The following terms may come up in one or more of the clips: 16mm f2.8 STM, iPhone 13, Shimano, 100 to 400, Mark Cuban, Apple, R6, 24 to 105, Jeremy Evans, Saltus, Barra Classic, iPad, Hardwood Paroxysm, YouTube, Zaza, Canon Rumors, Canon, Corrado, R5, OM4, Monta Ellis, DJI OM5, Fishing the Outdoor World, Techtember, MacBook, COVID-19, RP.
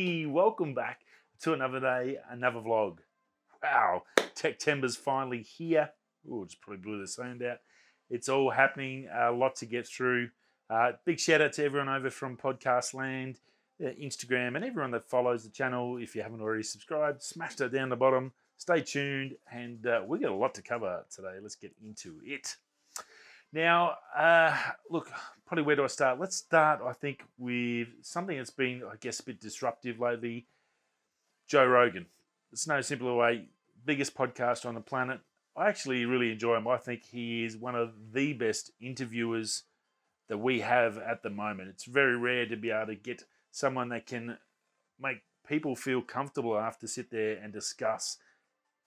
Hey, welcome back to another day, another vlog. Wow, Tech Timber's finally here. Oh, just probably blew the sound out. It's all happening, a lot to get through. Big shout out to everyone over from Podcast Land, Instagram, and everyone that follows the channel. If you haven't already subscribed, smash that down the bottom. Stay tuned, and we got a lot to cover today. Let's get into it. Now, look, probably where do I start? Let's start, I think, with something that's been, I guess, a bit disruptive lately. Joe Rogan. It's no simpler way. Biggest podcast on the planet. I actually really enjoy him. I think he is one of the best interviewers that we have at the moment. It's very rare to be able to get someone that can make people feel comfortable enough to sit there and discuss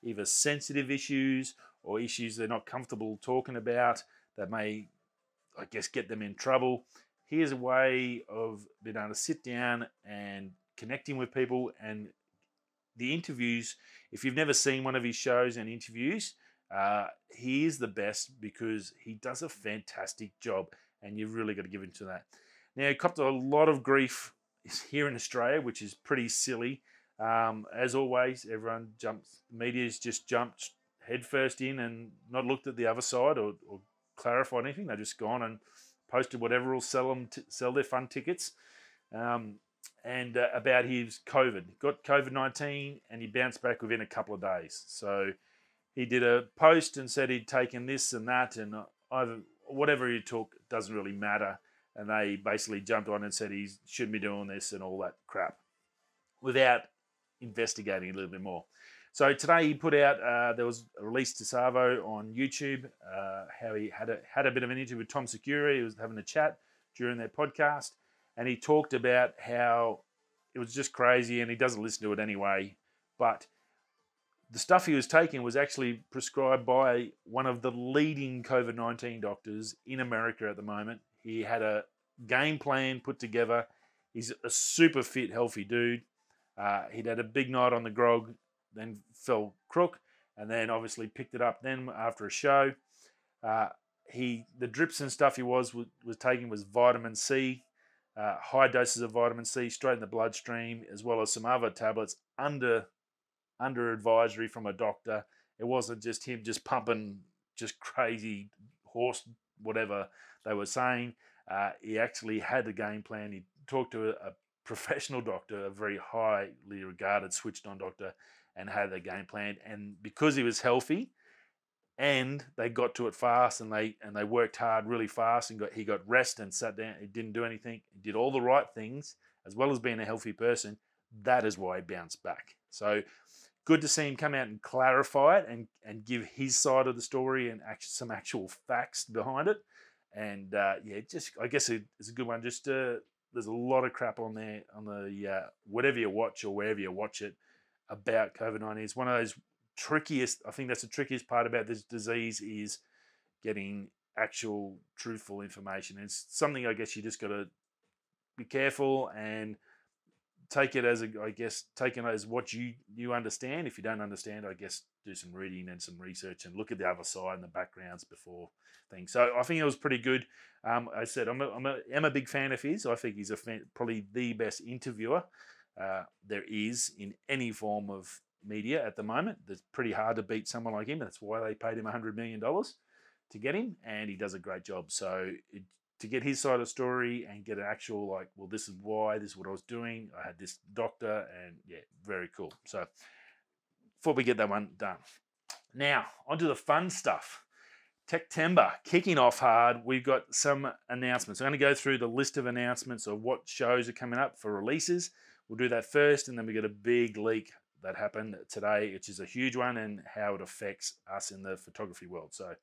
either sensitive issues or issues they're not comfortable talking about that may, I guess, get them in trouble. Here's a way of being able to sit down and connecting with people. And the interviews, if you've never seen one of his shows and interviews, he is the best because he does a fantastic job, and you've really got to give him to that. Now, he copped a lot of grief here in Australia, which is pretty silly. As always, everyone jumps, media's just jumped headfirst in and not looked at the other side or clarify anything. They've just gone and posted whatever will sell their fun tickets. And about his COVID. He got COVID-19 and he bounced back within a couple of days. So he did a post and said he'd taken this and that, and either whatever he took doesn't really matter. And they basically jumped on and said he shouldn't be doing this and all that crap without investigating a little bit more. So today he put out, there was a release to Savo on YouTube, how he had a bit of an interview with Tom Segura. He was having a chat during their podcast, and he talked about how it was just crazy, and he doesn't listen to it anyway. But the stuff he was taking was actually prescribed by one of the leading COVID-19 doctors in America at the moment. He had a game plan put together. He's a super fit, healthy dude. He'd had a big night on the grog, then fell crook, and then obviously picked it up then after a show. The drips and stuff he was taking was vitamin C, high doses of vitamin C straight in the bloodstream, as well as some other tablets under advisory from a doctor. It wasn't just him just pumping just crazy horse, whatever they were saying. He actually had a game plan. He talked to a professional doctor, a very highly regarded, switched-on doctor, and had their game plan. And because he was healthy, and they got to it fast, and they worked hard really fast, and he got rest and sat down. He didn't do anything. He did all the right things, as well as being a healthy person. That is why he bounced back. So good to see him come out and clarify it and give his side of the story and some actual facts behind it. And yeah, just I guess it's a good one. Just there's a lot of crap on there on the whatever you watch or wherever you watch it about COVID-19. It's one of those trickiest, I think that's the trickiest part about this disease, is getting actual truthful information. It's something I guess you just got to be careful and take it as, taken as what you understand. If you don't understand, I guess do some reading and some research and look at the other side and the backgrounds before things. So I think it was pretty good. I said, I'm a big fan of his. I think he's probably the best interviewer there is in any form of media at the moment. It's pretty hard to beat someone like him. That's why they paid him $100 million to get him, and he does a great job. So to get his side of the story and get an actual, like, well, this is why, this is what I was doing. I had this doctor, and yeah, very cool. So thought we get that one done. Now, onto the fun stuff. Techtember kicking off hard. We've got some announcements. I'm going to go through the list of announcements of what shows are coming up for releases. We'll do that first, and then we got a big leak that happened today, which is a huge one, and how it affects us in the photography world. So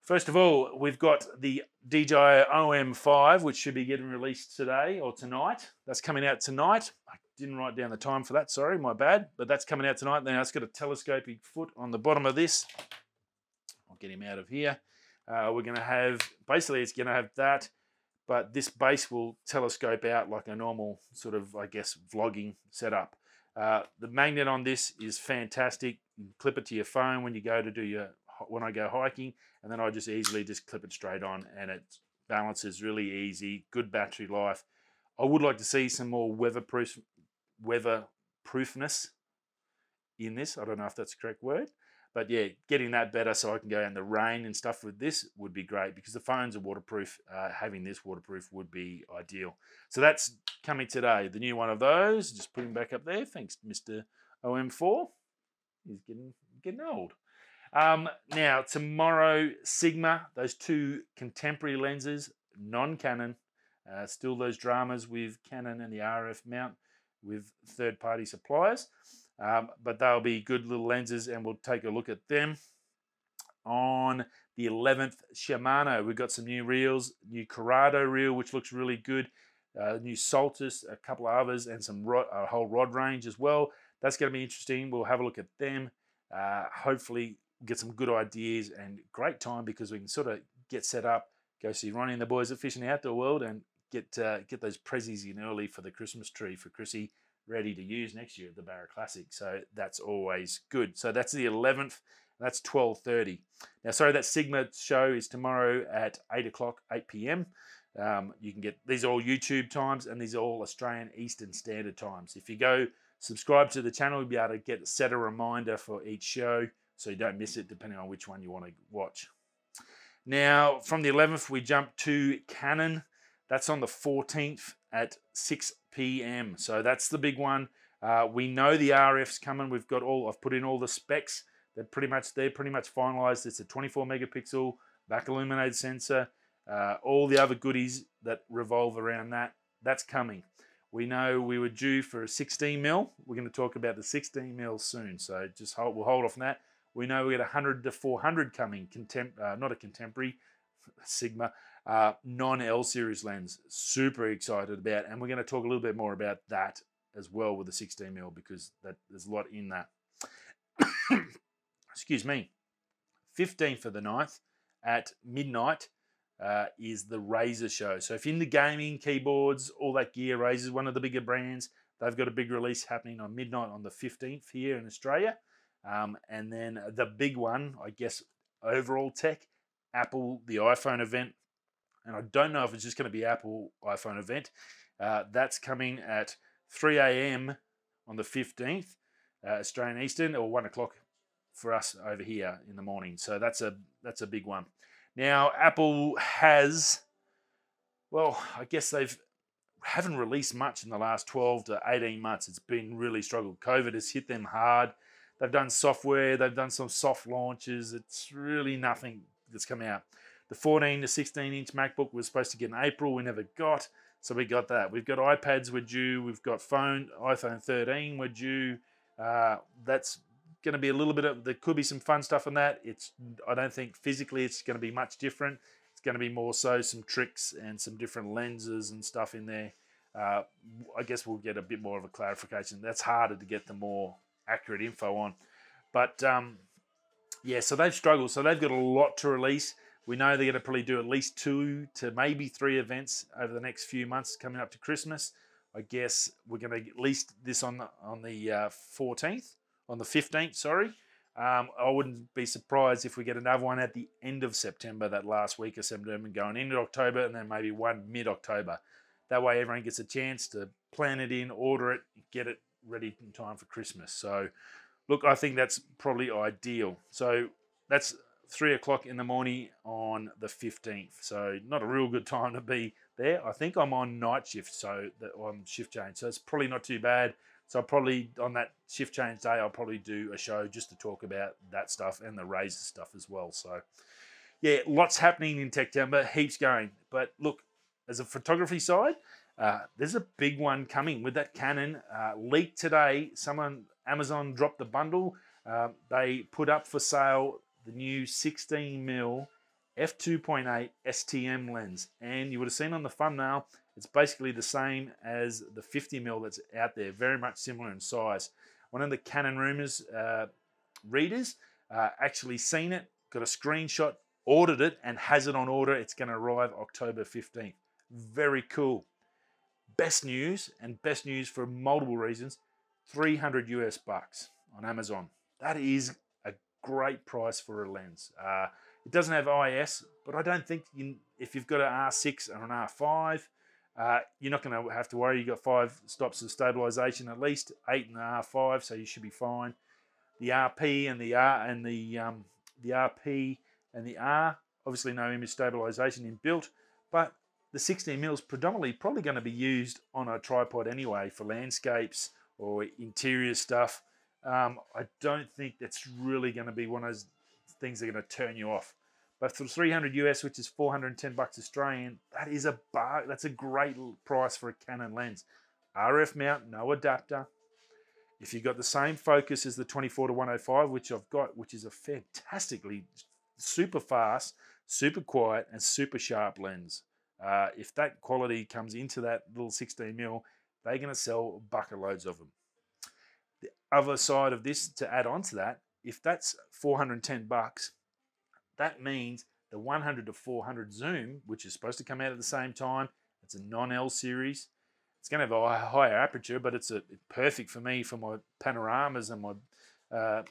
first of all, we've got the DJI OM5, which should be getting released today or tonight. That's coming out tonight. I didn't write down the time for that, sorry, my bad. But that's coming out tonight. Now it's got a telescoping foot on the bottom of this. I'll get him out of here. We're going to have, basically it's going to have that, but this base will telescope out like a normal sort of, I guess, vlogging setup. The magnet on this is fantastic. You can clip it to your phone when you go to do your, when I go hiking, and then I just easily just clip it straight on, and it balances really easy, good battery life. I would like to see some more weatherproof weather-proofness in this. I don't know if that's the correct word. But yeah, getting that better so I can go out in the rain and stuff with this would be great, because the phones are waterproof. Having this waterproof would be ideal. So that's coming today. The new one of those, just put him back up there. Thanks, Mr. OM4. He's getting old. Now, tomorrow, Sigma, those two contemporary lenses, non-Canon, still those dramas with Canon and the RF mount with third-party suppliers. But they'll be good little lenses, and we'll take a look at them. On the 11th, Shimano, we've got some new reels, new Corrado reel, which looks really good, new Saltus, a couple of others, and some a whole rod range as well. That's going to be interesting. We'll have a look at them. Hopefully get some good ideas, and great time because we can sort of get set up, go see Ronnie and the boys at Fishing the Outdoor World, and get those prezzies in early for the Christmas tree for Chrissy, ready to use next year at the Barra Classic. So that's always good. So that's the 11th. That's 12:30. Now, sorry, that Sigma show is tomorrow at 8 p.m. You can get these all YouTube times, and these are all Australian Eastern Standard Times. If you go subscribe to the channel, you'll be able to get set a reminder for each show so you don't miss it, depending on which one you want to watch. Now, from the 11th, we jump to Canon. That's on the 14th at 6 p.m. So that's the big one. We know the RF's coming. We've got all, I've put in all the specs. They're pretty much finalized. It's a 24 megapixel back illuminated sensor. All the other goodies that revolve around that, that's coming. We know we were due for a 16mm. We're going to talk about the 16mm soon. So just hold, we'll hold off on that. We know we got 100 to 400 coming, not a contemporary, Sigma, non-L-series lens. Super excited about, and we're going to talk a little bit more about that as well with the 16mm, because that, there's a lot in that. Excuse me. 15th of the 9th at midnight is the Razer show. So if you're into gaming, keyboards, all that gear, Razer's one of the bigger brands. They've got a big release happening on midnight on the 15th here in Australia. And then the big one, I guess, overall tech, Apple, the iPhone event. And I don't know if it's just going to be Apple iPhone event. That's coming at 3 a.m. on the 15th, Australian Eastern, or 1 o'clock for us over here in the morning. So that's a big one. Now, Apple has, well, I guess they haven't released much in the last 12 to 18 months. It's been really struggled. COVID has hit them hard. They've done software. They've done some soft launches. It's really nothing that's come out. The 14 to 16-inch MacBook was supposed to get in April. We never got, so we got that. We've got iPads, we're due. We've got iPhone 13, we're due. That's going to be a little bit of, there could be some fun stuff on that. I don't think physically it's going to be much different. It's going to be more so some tricks and some different lenses and stuff in there. I guess we'll get a bit more of a clarification. That's harder to get the more accurate info on. But yeah, so they've struggled. So they've got a lot to release. We know they're going to probably do at least 2 to maybe 3 events over the next few months coming up to Christmas. I guess we're going to at least this on the 15th, sorry. I wouldn't be surprised if we get another one at the end of September, that last week of September, going into October, and then maybe one mid-October. That way everyone gets a chance to plan it in, order it, get it ready in time for Christmas. So look, I think that's probably ideal. So that's 3 o'clock in the morning on the 15th. So not a real good time to be there. I think I'm on night shift, so on shift change. So it's probably not too bad. So I'll probably, on that shift change day, I'll probably do a show just to talk about that stuff and the Razer stuff as well. So yeah, lots happening in Techtember, heaps going. But look, as a photography side, there's a big one coming with that Canon. Leaked today, Amazon dropped the bundle. They put up for sale the new 16mm f2.8 STM lens. And you would have seen on the thumbnail, it's basically the same as the 50mm that's out there, very much similar in size. One of the Canon Rumors readers actually seen it, got a screenshot, ordered it, and has it on order. It's going to arrive October 15th. Very cool. Best news, and best news for multiple reasons, $300 on Amazon. That is a great price for a lens. It doesn't have IS, but I don't think if you've got an R6 or an R5, You're not going to have to worry. You've got 5 stops of stabilization at least, 8 in the R5, so you should be fine. The RP and the R, obviously no image stabilization inbuilt, but the 16mm is predominantly probably going to be used on a tripod anyway for landscapes or interior stuff. I don't think that's really going to be one of those things that are going to turn you off. But for 300 US, which is 410 bucks Australian, that is a bar. That's a great price for a Canon lens. RF mount, no adapter. If you've got the same focus as the 24 to 105, which I've got, which is a fantastically super fast, super quiet, and super sharp lens. If that quality comes into that little 16mm, they're going to sell bucket loads of them. The other side of this, to add on to that, if that's 410 bucks, that means the 100 to 400 zoom, which is supposed to come out at the same time, it's a non-L-series. It's going to have a higher aperture, but it's perfect for me for my panoramas and my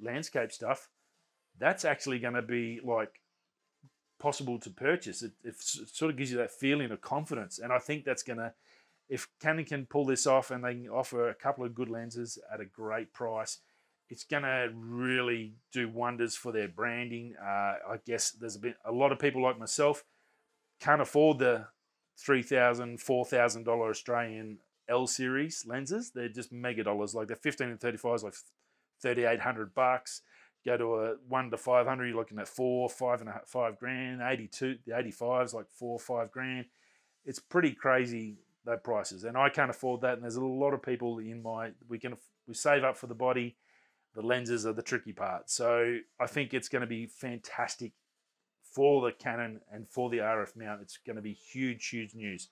landscape stuff. That's actually going to be like possible to purchase. It sort of gives you that feeling of confidence, and I think that's going to, if Canon can pull this off and they can offer a couple of good lenses at a great price, it's going to really do wonders for their branding. I guess there's a lot of people like myself can't afford the $3,000, $4,000 Australian L-series lenses. They're just mega dollars. Like the 15 and 35 is like 3,800 bucks. Go to a 1 to 500, you're looking at $5 grand. 82, the 85 is like $4 or $5 grand. It's pretty crazy, the prices. And I can't afford that. And there's a lot of people in my, we save up for the body. The lenses are the tricky part. So I think it's going to be fantastic for the Canon and for the RF mount. It's going to be huge, huge news.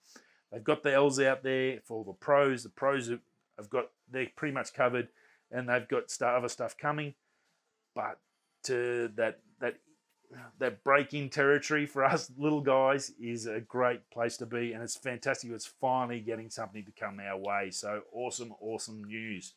They've got the L's out there for the pros. The pros have got, they're pretty much covered, and they've got other stuff coming. But to that break-in territory for us little guys is a great place to be, and it's fantastic. It's finally getting something to come our way. So awesome, awesome news.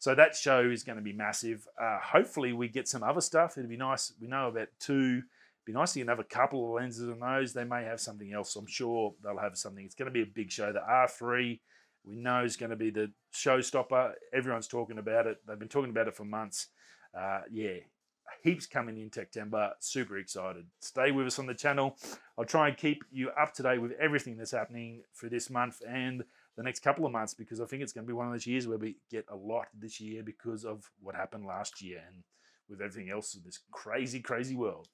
So that show is going to be massive. Hopefully we get some other stuff. It'd be nice. We know about 2. It'd be nice to get another couple of lenses on those. They may have something else. I'm sure they'll have something. It's going to be a big show. The R3 we know is going to be the showstopper. Everyone's talking about it. They've been talking about it for months. Yeah, heaps coming in September. Super excited. Stay with us on the channel. I'll try and keep you up to date with everything that's happening for this month and the next couple of months, because I think it's going to be one of those years where we get a lot this year because of what happened last year and with everything else in this crazy, crazy world.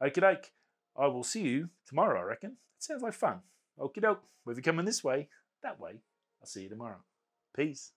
Okie doke, I will see you tomorrow, I reckon. It sounds like fun. Okie doke, whether you're coming this way, that way, I'll see you tomorrow. Peace.